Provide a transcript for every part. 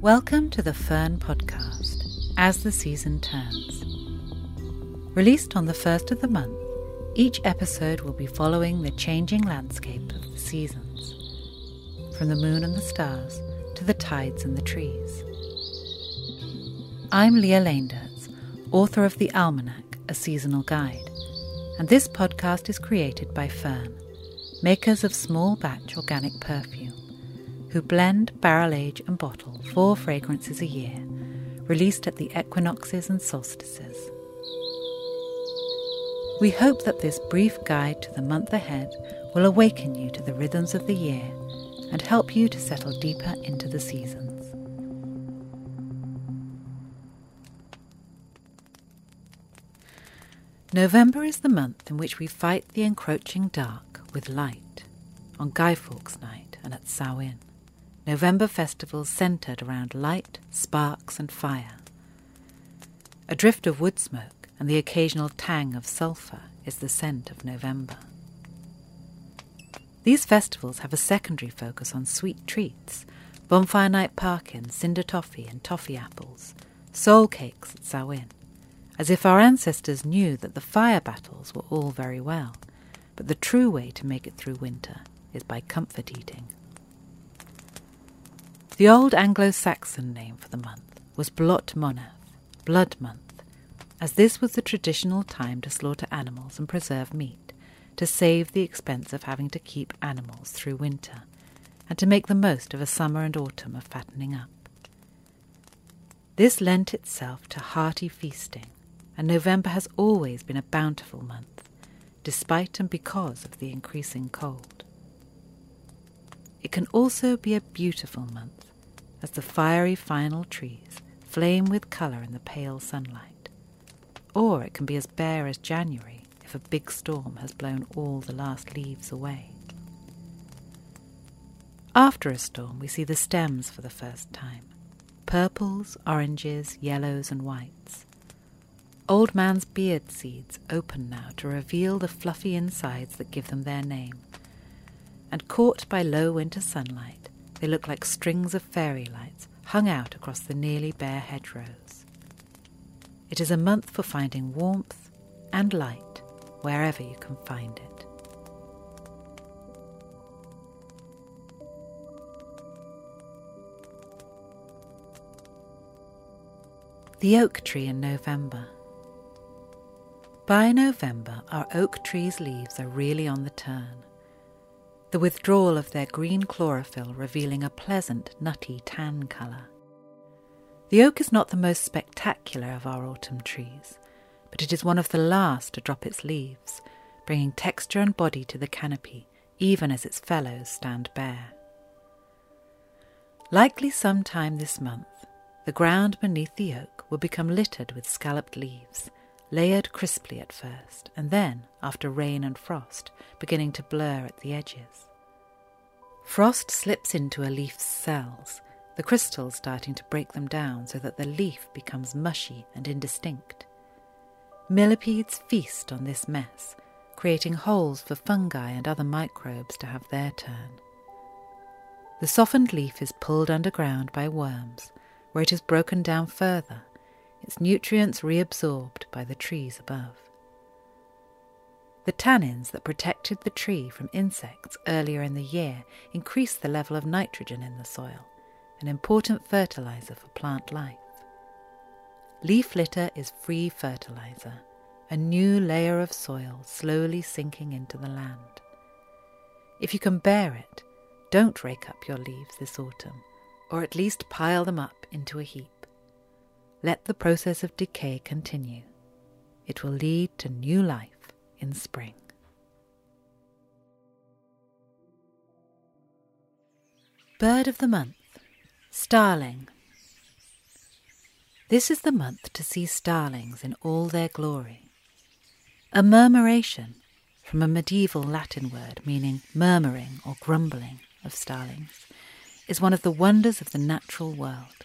Welcome to the Fern podcast, As the Season Turns. Released on the 1st of the month, each episode will be following the changing landscape of the seasons, from the moon and the stars to the tides and the trees. I'm Leah Landers, author of The Almanac, A Seasonal Guide, and this podcast is created by Fern, makers of small batch organic perfume, who blend, barrel-age and bottle 4 fragrances a year, released at the equinoxes and solstices. We hope that this brief guide to the month ahead will awaken you to the rhythms of the year and help you to settle deeper into the seasons. November is the month in which we fight the encroaching dark with light, on Guy Fawkes Night and at Samhain. November festivals centred around light, sparks and fire. A drift of wood smoke and the occasional tang of sulphur is the scent of November. These festivals have a secondary focus on sweet treats, bonfire night parkin, cinder toffee and toffee apples, soul cakes at Samhain, as if our ancestors knew that the fire battles were all very well, but the true way to make it through winter is by comfort eating. The old Anglo-Saxon name for the month was Blotmonath, Blood Month, as this was the traditional time to slaughter animals and preserve meat, to save the expense of having to keep animals through winter, and to make the most of a summer and autumn of fattening up. This lent itself to hearty feasting, and November has always been a bountiful month, despite and because of the increasing cold. It can also be a beautiful month, as the fiery final trees flame with colour in the pale sunlight. Or it can be as bare as January if a big storm has blown all the last leaves away. After a storm, we see the stems for the first time. Purples, oranges, yellows and whites. Old man's beard seeds open now to reveal the fluffy insides that give them their name. And caught by low winter sunlight, they look like strings of fairy lights hung out across the nearly bare hedgerows. It is a month for finding warmth and light wherever you can find it. The oak tree in November. By November, our oak tree's leaves are really on the turn, the withdrawal of their green chlorophyll revealing a pleasant, nutty tan colour. The oak is not the most spectacular of our autumn trees, but it is one of the last to drop its leaves, bringing texture and body to the canopy, even as its fellows stand bare. Likely sometime this month, the ground beneath the oak will become littered with scalloped leaves, layered crisply at first, and then, after rain and frost, beginning to blur at the edges. Frost slips into a leaf's cells, the crystals starting to break them down so that the leaf becomes mushy and indistinct. Millipedes feast on this mess, creating holes for fungi and other microbes to have their turn. The softened leaf is pulled underground by worms, where it is broken down further, its nutrients reabsorbed by the trees above. The tannins that protected the tree from insects earlier in the year increase the level of nitrogen in the soil, an important fertiliser for plant life. Leaf litter is free fertiliser, a new layer of soil slowly sinking into the land. If you can bear it, don't rake up your leaves this autumn, or at least pile them up into a heap. Let the process of decay continue. It will lead to new life in spring. Bird of the month, starling. This is the month to see starlings in all their glory. A murmuration, from a medieval Latin word meaning murmuring or grumbling of starlings, is one of the wonders of the natural world.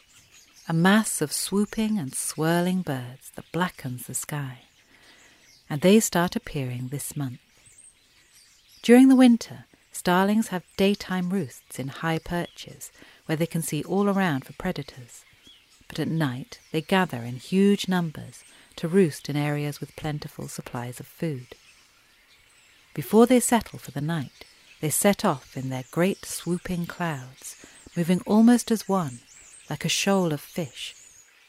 A mass of swooping and swirling birds that blackens the sky, and they start appearing this month. During the winter, starlings have daytime roosts in high perches, where they can see all around for predators, but at night they gather in huge numbers to roost in areas with plentiful supplies of food. Before they settle for the night, they set off in their great swooping clouds, moving almost as one, like a shoal of fish,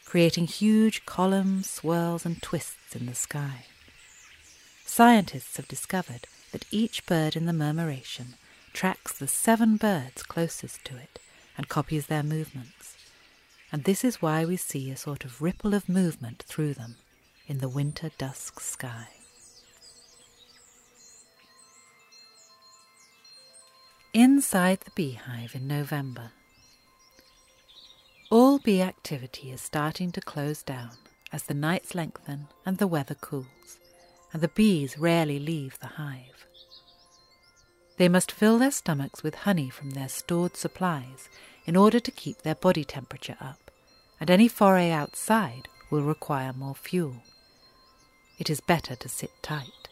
creating huge columns, swirls and twists in the sky. Scientists have discovered that each bird in the murmuration tracks the 7 birds closest to it and copies their movements, and this is why we see a sort of ripple of movement through them in the winter dusk sky. Inside the beehive in November. All bee activity is starting to close down as the nights lengthen and the weather cools, and the bees rarely leave the hive. They must fill their stomachs with honey from their stored supplies in order to keep their body temperature up, and any foray outside will require more fuel. It is better to sit tight.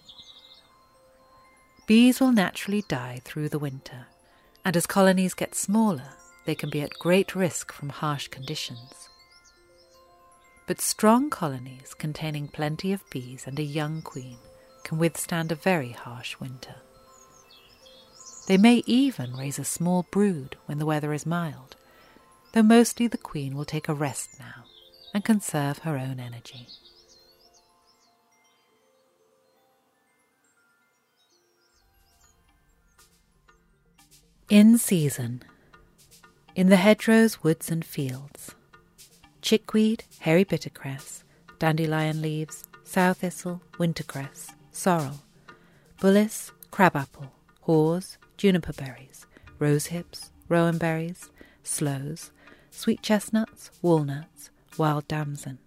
Bees will naturally die through the winter, and as colonies get smaller, they can be at great risk from harsh conditions. But strong colonies containing plenty of bees and a young queen can withstand a very harsh winter. They may even raise a small brood when the weather is mild, though mostly the queen will take a rest now and conserve her own energy. In season. In the hedgerows, woods and fields. Chickweed, hairy bittercress, dandelion leaves, sow thistle, wintercress, sorrel, bullace, crabapple, haws, juniper berries, rosehips, rowan berries, sloes, sweet chestnuts, walnuts, wild damson.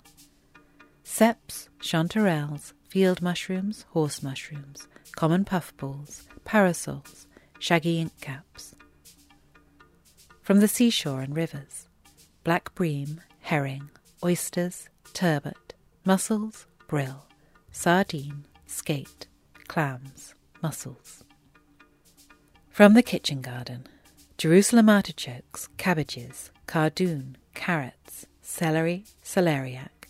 Seps, chanterelles, field mushrooms, horse mushrooms, common puffballs, parasols, shaggy ink caps. From the seashore and rivers, black bream, herring, oysters, turbot, mussels, brill, sardine, skate, clams, mussels. From the kitchen garden, Jerusalem artichokes, cabbages, cardoon, carrots, celery, celeriac,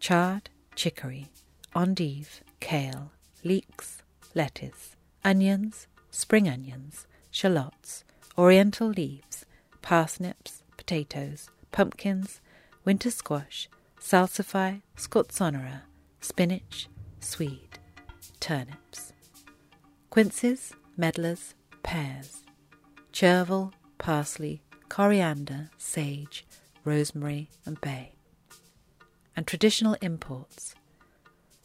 chard, chicory, endive, kale, leeks, lettuce, onions, spring onions, shallots, oriental leaves, parsnips, potatoes, pumpkins, winter squash, salsify, scotsonera, spinach, swede, turnips, quinces, medlars, pears, chervil, parsley, coriander, sage, rosemary and bay. And traditional imports: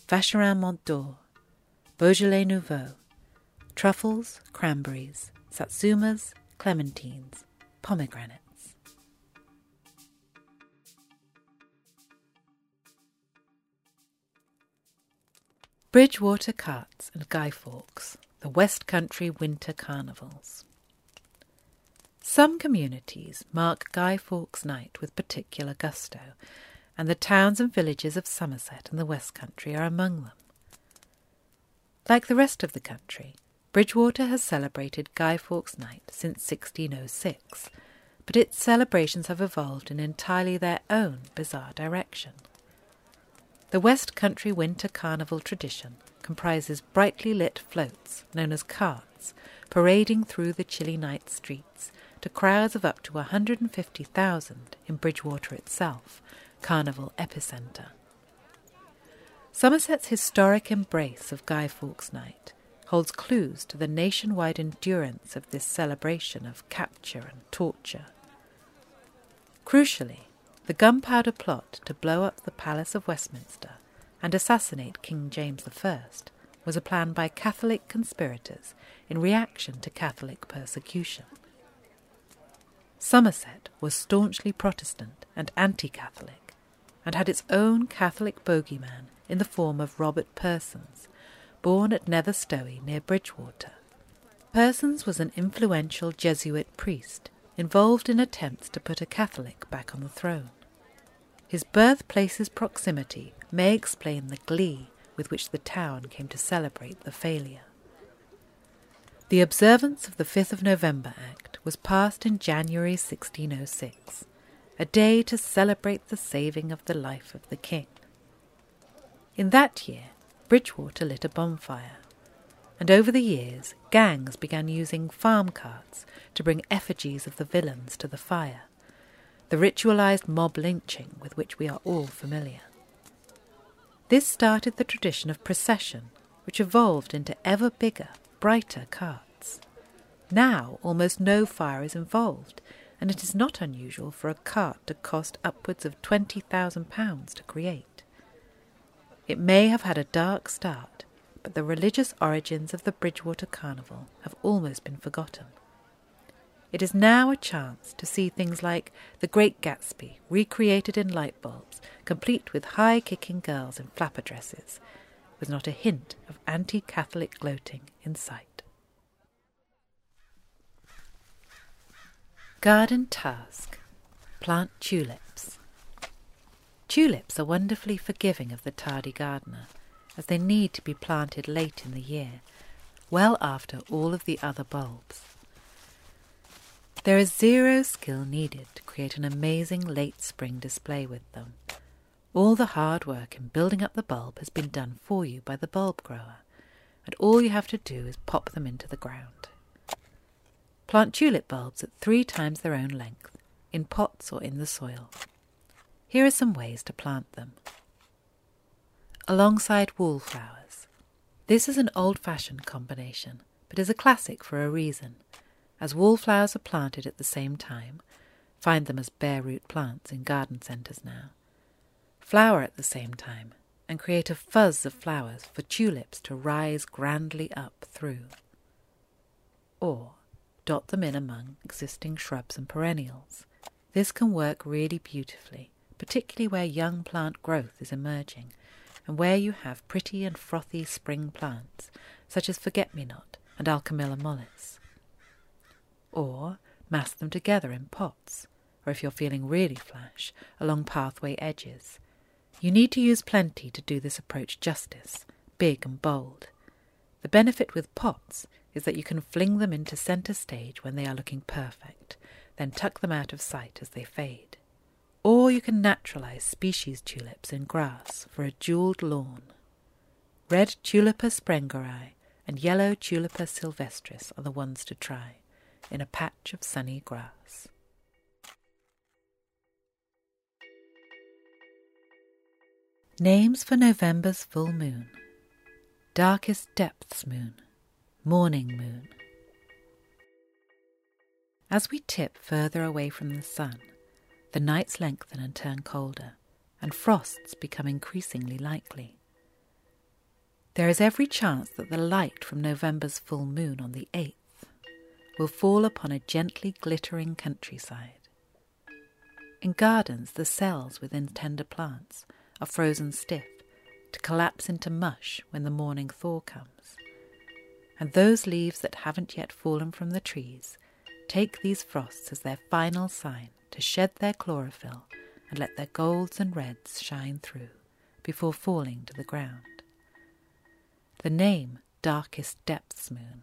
Vacherin Mont d'Or, Beaujolais Nouveau, truffles, cranberries, satsumas, clementines, pomegranates. Bridgewater Carts and Guy Fawkes, the West Country Winter Carnivals. Some communities mark Guy Fawkes Night with particular gusto, and the towns and villages of Somerset and the West Country are among them. Like the rest of the country, Bridgewater has celebrated Guy Fawkes Night since 1606, but its celebrations have evolved in entirely their own bizarre direction. The West Country winter carnival tradition comprises brightly lit floats, known as carts, parading through the chilly night streets to crowds of up to 150,000 in Bridgewater itself, carnival epicentre. Somerset's historic embrace of Guy Fawkes Night holds clues to the nationwide endurance of this celebration of capture and torture. Crucially, the gunpowder plot to blow up the Palace of Westminster and assassinate King James I was a plan by Catholic conspirators in reaction to Catholic persecution. Somerset was staunchly Protestant and anti-Catholic, and had its own Catholic bogeyman in the form of Robert Persons, born at Nether Stowey near Bridgewater. Persons was an influential Jesuit priest involved in attempts to put a Catholic back on the throne. His birthplace's proximity may explain the glee with which the town came to celebrate the failure. The observance of the 5th of November Act was passed in January 1606, a day to celebrate the saving of the life of the king. In that year, Bridgewater lit a bonfire, and over the years gangs began using farm carts to bring effigies of the villains to the fire, the ritualised mob lynching with which we are all familiar. This started the tradition of procession, which evolved into ever bigger, brighter carts. Now almost no fire is involved, and it is not unusual for a cart to cost upwards of £20,000 to create. It may have had a dark start, but the religious origins of the Bridgewater Carnival have almost been forgotten. It is now a chance to see things like The Great Gatsby, recreated in light bulbs, complete with high-kicking girls in flapper dresses, with not a hint of anti-Catholic gloating in sight. Garden task. Plant tulips. Tulips are wonderfully forgiving of the tardy gardener, as they need to be planted late in the year, well after all of the other bulbs. There is zero skill needed to create an amazing late spring display with them. All the hard work in building up the bulb has been done for you by the bulb grower, and all you have to do is pop them into the ground. Plant tulip bulbs at 3 times their own length, in pots or in the soil. Here are some ways to plant them. Alongside wallflowers. This is an old-fashioned combination, but is a classic for a reason, as wallflowers are planted at the same time. Find them as bare-root plants in garden centres now. Flower at the same time, and create a fuzz of flowers for tulips to rise grandly up through. Or dot them in among existing shrubs and perennials. This can work really beautifully, particularly where young plant growth is emerging, and where you have pretty and frothy spring plants, such as forget-me-not and alchemilla mollis. Or mass them together in pots, or if you're feeling really flash, along pathway edges. You need to use plenty to do this approach justice, big and bold. The benefit with pots is that you can fling them into centre stage when they are looking perfect, then tuck them out of sight as they fade. Or you can naturalise species tulips in grass for a jewelled lawn. Red tulipa sprengeri and yellow tulipa sylvestris are the ones to try, in a patch of sunny grass. Names for November's full moon. Darkest Depths Moon. Morning Moon. As we tip further away from the sun, the nights lengthen and turn colder, and frosts become increasingly likely. There is every chance that the light from November's full moon on the 8th will fall upon a gently glittering countryside. In gardens, the cells within tender plants are frozen stiff, to collapse into mush when the morning thaw comes. And those leaves that haven't yet fallen from the trees take these frosts as their final sign to shed their chlorophyll and let their golds and reds shine through before falling to the ground. The name Darkest Depths Moon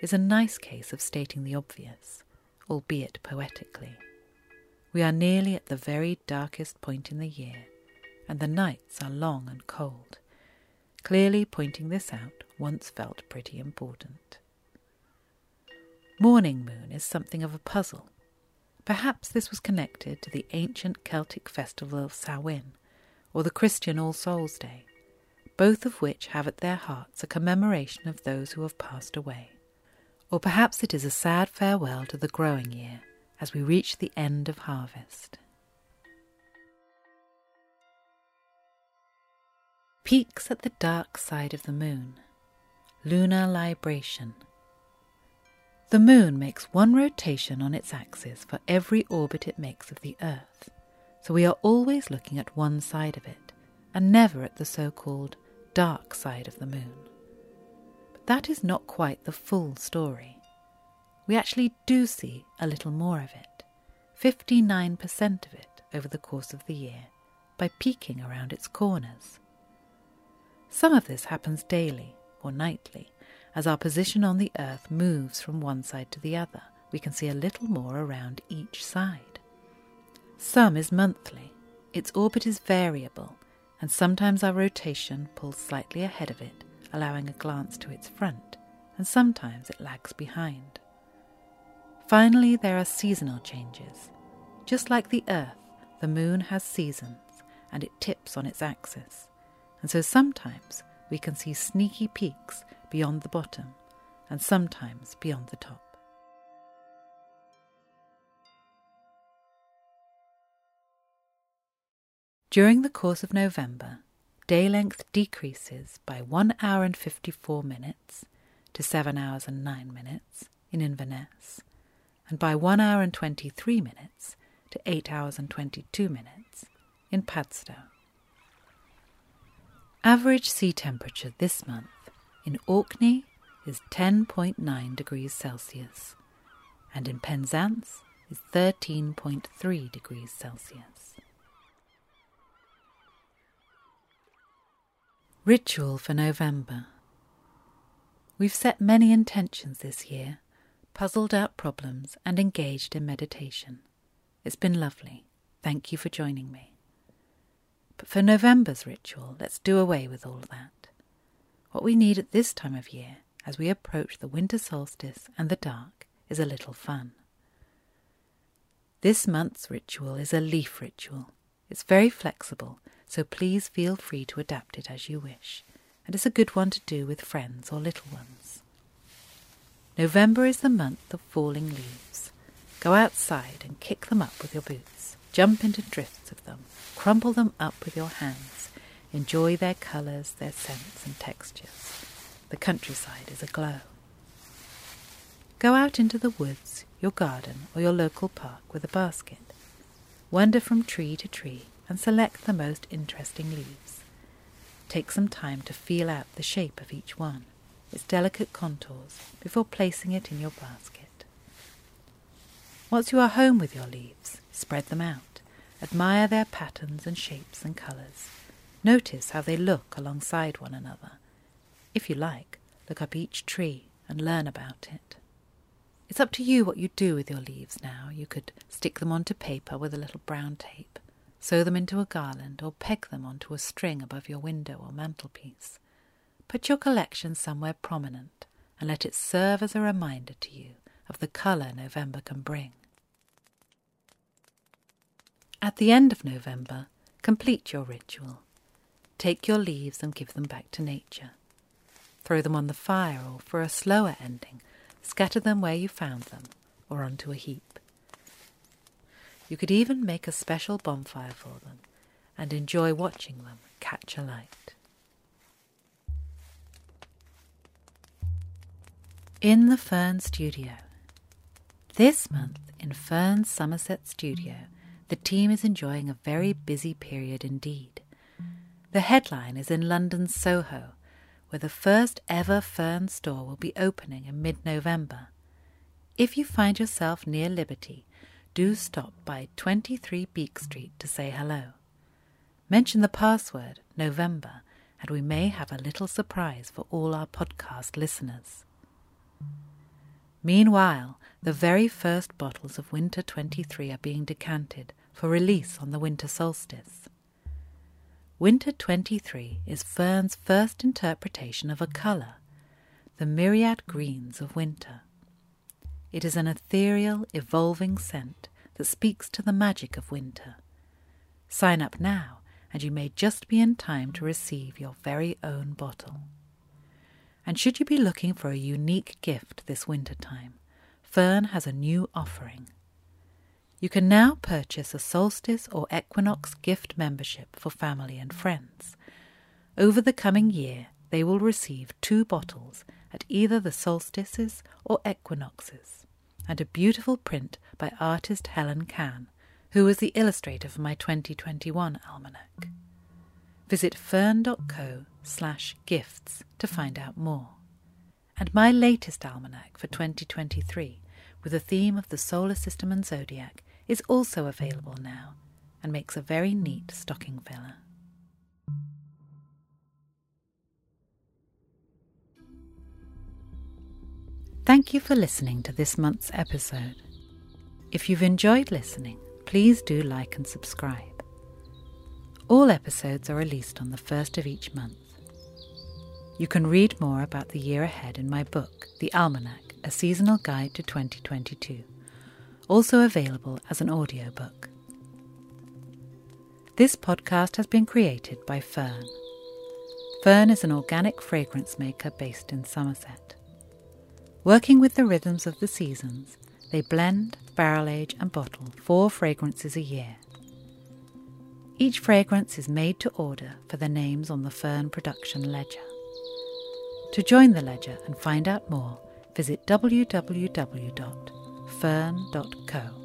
is a nice case of stating the obvious, albeit poetically. We are nearly at the very darkest point in the year, and the nights are long and cold. Clearly pointing this out once felt pretty important. Morning Moon is something of a puzzle. Perhaps this was connected to the ancient Celtic festival of Samhain, or the Christian All Souls Day, both of which have at their hearts a commemoration of those who have passed away. Or perhaps it is a sad farewell to the growing year as we reach the end of harvest. Peaks at the dark side of the moon. Lunar libration. The moon makes one rotation on its axis for every orbit it makes of the earth, so we are always looking at one side of it, and never at the so-called dark side of the moon. That is not quite the full story. We actually do see a little more of it, 59% of it over the course of the year, by peeking around its corners. Some of this happens daily, or nightly, as our position on the earth moves from one side to the other we can see a little more around each side. Some is monthly. Its orbit is variable, and sometimes our rotation pulls slightly ahead of it, allowing a glance to its front, and sometimes it lags behind. Finally, there are seasonal changes. Just like the Earth, the Moon has seasons, and it tips on its axis, and so sometimes we can see sneaky peaks beyond the bottom, and sometimes beyond the top. During the course of November, day length decreases by 1 hour and 54 minutes to 7 hours and 9 minutes in Inverness, and by 1 hour and 23 minutes to 8 hours and 22 minutes in Padstow. Average sea temperature this month in Orkney is 10.9 degrees Celsius, and in Penzance is 13.3 degrees Celsius. Ritual for November. We've set many intentions this year, puzzled out problems and engaged in meditation. It's been lovely. Thank you for joining me. But for November's ritual, let's do away with all that. What we need at this time of year, as we approach the winter solstice and the dark, is a little fun. This month's ritual is a leaf ritual. It's very flexible, so please feel free to adapt it as you wish, and it's a good one to do with friends or little ones. November is the month of falling leaves. Go outside and kick them up with your boots. Jump into drifts of them. Crumple them up with your hands. Enjoy their colours, their scents and textures. The countryside is aglow. Go out into the woods, your garden or your local park with a basket. Wander from tree to tree and select the most interesting leaves. Take some time to feel out the shape of each one, its delicate contours, before placing it in your basket. Once you are home with your leaves, spread them out. Admire their patterns and shapes and colours. Notice how they look alongside one another. If you like, look up each tree and learn about it. It's up to you what you do with your leaves now. You could stick them onto paper with a little brown tape, sew them into a garland, or peg them onto a string above your window or mantelpiece. Put your collection somewhere prominent and let it serve as a reminder to you of the colour November can bring. At the end of November, complete your ritual. Take your leaves and give them back to nature. Throw them on the fire, or for a slower ending, scatter them where you found them or onto a heap. You could even make a special bonfire for them and enjoy watching them catch alight. In the Fern Studio. This month in Fern's Somerset Studio, the team is enjoying a very busy period indeed. The headline is in London's Soho, where the first ever Fern store will be opening in mid-November. If you find yourself near Liberty, do stop by 23 Beak Street to say hello. Mention the password, November, and we may have a little surprise for all our podcast listeners. Meanwhile, the very first bottles of Winter 23 are being decanted for release on the winter solstice. Winter 23 is Fern's first interpretation of a colour, the myriad greens of winter. It is an ethereal, evolving scent that speaks to the magic of winter. Sign up now, and you may just be in time to receive your very own bottle. And should you be looking for a unique gift this winter time, Fern has a new offering. You can now purchase a solstice or equinox gift membership for family and friends. Over the coming year, they will receive 2 bottles at either the solstices or equinoxes, and a beautiful print by artist Helen Cann, who was the illustrator for my 2021 almanac. Visit fern.co/gifts to find out more. And my latest almanac for 2023, with a theme of the solar system and zodiac, is also available now and makes a very neat stocking filler. Thank you for listening to this month's episode. If you've enjoyed listening, please do like and subscribe. All episodes are released on the first of each month. You can read more about the year ahead in my book, The Almanac, A Seasonal Guide to 2022, also available as an audiobook. This podcast has been created by Fern. Fern is an organic fragrance maker based in Somerset. Working with the rhythms of the seasons, they blend, barrel age and bottle 4 fragrances a year. Each fragrance is made to order for the names on the Fern production ledger. To join the ledger and find out more, visit www.fern.co.